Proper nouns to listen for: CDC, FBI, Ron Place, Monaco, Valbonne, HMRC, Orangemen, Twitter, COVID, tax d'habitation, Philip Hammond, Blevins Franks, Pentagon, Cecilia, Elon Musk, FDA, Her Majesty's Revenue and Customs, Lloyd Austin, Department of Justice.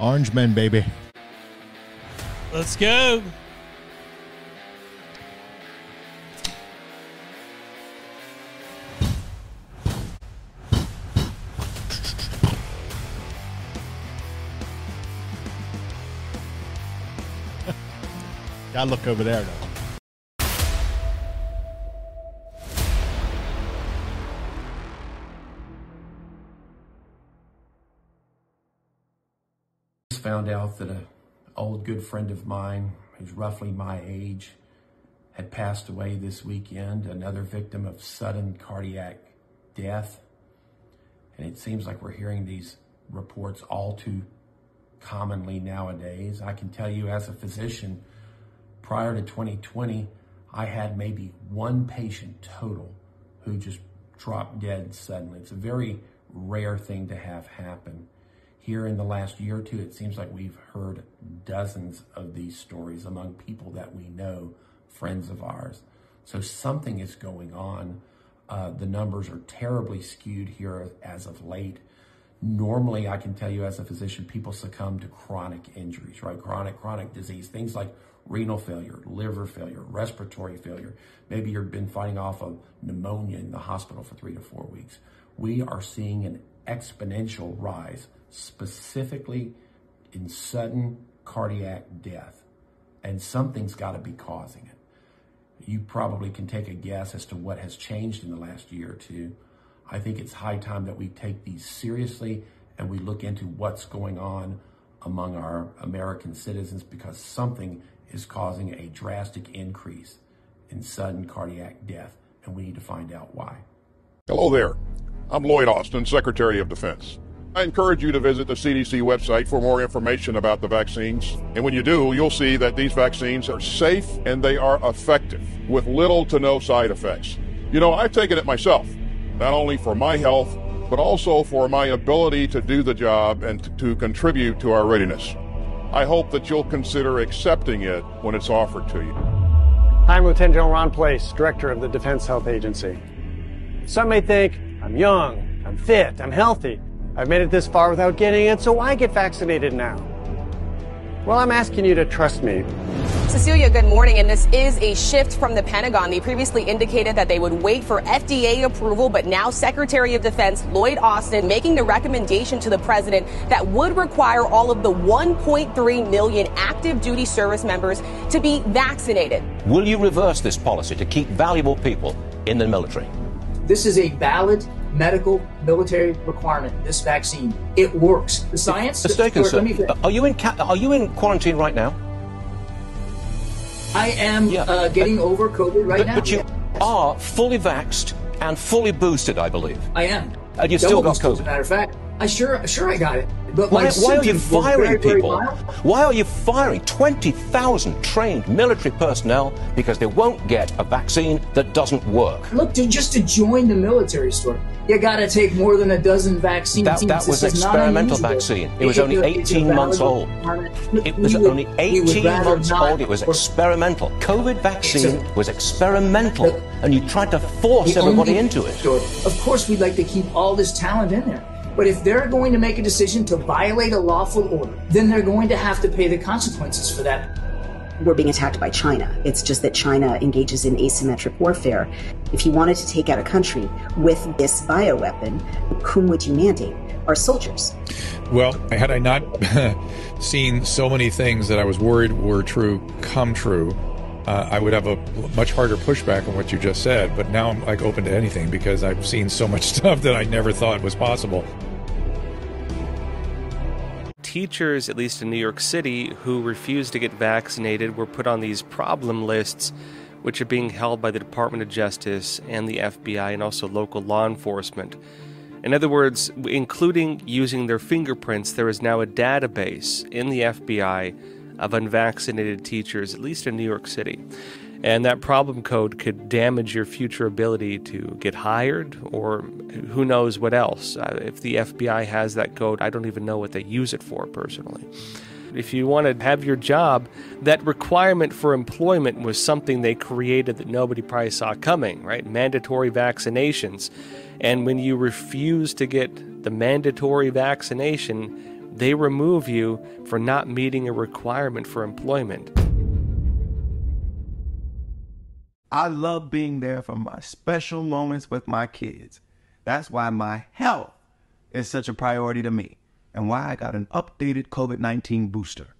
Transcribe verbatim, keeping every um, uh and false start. Orangemen, baby. Let's go. Gotta look over there, though. Found out that an old good friend of mine, who's roughly my age, had passed away this weekend, another victim of sudden cardiac death. And it seems like we're hearing these reports all too commonly nowadays. I can tell you as a physician, prior to twenty twenty, I had maybe one patient total who just dropped dead suddenly. It's a very rare thing to have happen. Here in the last year or two, it seems like we've heard dozens of these stories among people that we know, friends of ours. So something is going on. Uh, the numbers are terribly skewed here as of late. Normally, I can tell you as a physician, people succumb to chronic injuries, right? Chronic, chronic disease, things like renal failure, liver failure, respiratory failure. Maybe you've been fighting off a pneumonia in the hospital for three to four weeks. We are seeing an exponential rise, specifically in sudden cardiac death, and something's got to be causing it. You probably can take a guess as to what has changed in the last year or two. I think it's high time that we take these seriously and we look into what's going on among our American citizens, because something is causing a drastic increase in sudden cardiac death, and we need to find out why. Hello there. I'm Lloyd Austin, Secretary of Defense. I encourage you to visit the C D C website for more information about the vaccines. And when you do, you'll see that these vaccines are safe and they are effective, with little to no side effects. You know, I've taken it myself, not only for my health, but also for my ability to do the job and to contribute to our readiness. I hope that you'll consider accepting it when it's offered to you. Hi, I'm Lieutenant General Ron Place, Director of the Defense Health Agency. Some may think, I'm young, I'm fit, I'm healthy. I've made it this far without getting it, so why get vaccinated now? Well, I'm asking you to trust me. Cecilia, good morning, and this is a shift from the Pentagon. They previously indicated that they would wait for F D A approval, but now Secretary of Defense Lloyd Austin making the recommendation to the president that would require all of the one point three million active duty service members to be vaccinated. Will you reverse this policy to keep valuable people in the military? This is a valid medical military requirement, this vaccine. It works. The science... Mistaken, sir. Me, are, you in ca- are you in quarantine right now? I am yeah. uh, getting uh, over COVID right but, now. But you yes. are fully vaxxed and fully boosted, I believe. I am. And you've still got COVID. As a matter of fact, I sure, sure I got it. But why, why are you firing very, people? Very why are you firing twenty thousand trained military personnel because they won't get a vaccine that doesn't work? Look, to, just to join the military, sir, you got to take more than a dozen vaccines. That, that was an experimental vaccine. It, it was only eighteen months old. It was only eighteen months old. It was experimental. COVID vaccine was experimental, and you tried to force everybody into it. Of course, we'd like to keep all this talent in there. But if they're going to make a decision to violate a lawful order, then they're going to have to pay the consequences for that. We're being attacked by China. It's just that China engages in asymmetric warfare. If you wanted to take out a country with this bioweapon, whom would you mandate? Our soldiers. Well, had I not seen so many things that I was worried were true come true, uh, I would have a much harder pushback on what you just said. But now I'm like open to anything because I've seen so much stuff that I never thought was possible. Teachers, at least in New York City, who refused to get vaccinated were put on these problem lists, which are being held by the Department of Justice and the F B I and also local law enforcement. In other words, including using their fingerprints, there is now a database in the F B I of unvaccinated teachers, at least in New York City. And that problem code could damage your future ability to get hired or who knows what else. If the F B I has that code, I don't even know what they use it for personally. If you want to have your job, that requirement for employment was something they created that nobody probably saw coming, right? Mandatory vaccinations. And when you refuse to get the mandatory vaccination, they remove you for not meeting a requirement for employment. I love being there for my special moments with my kids. That's why my health is such a priority to me, and why I got an updated COVID nineteen booster.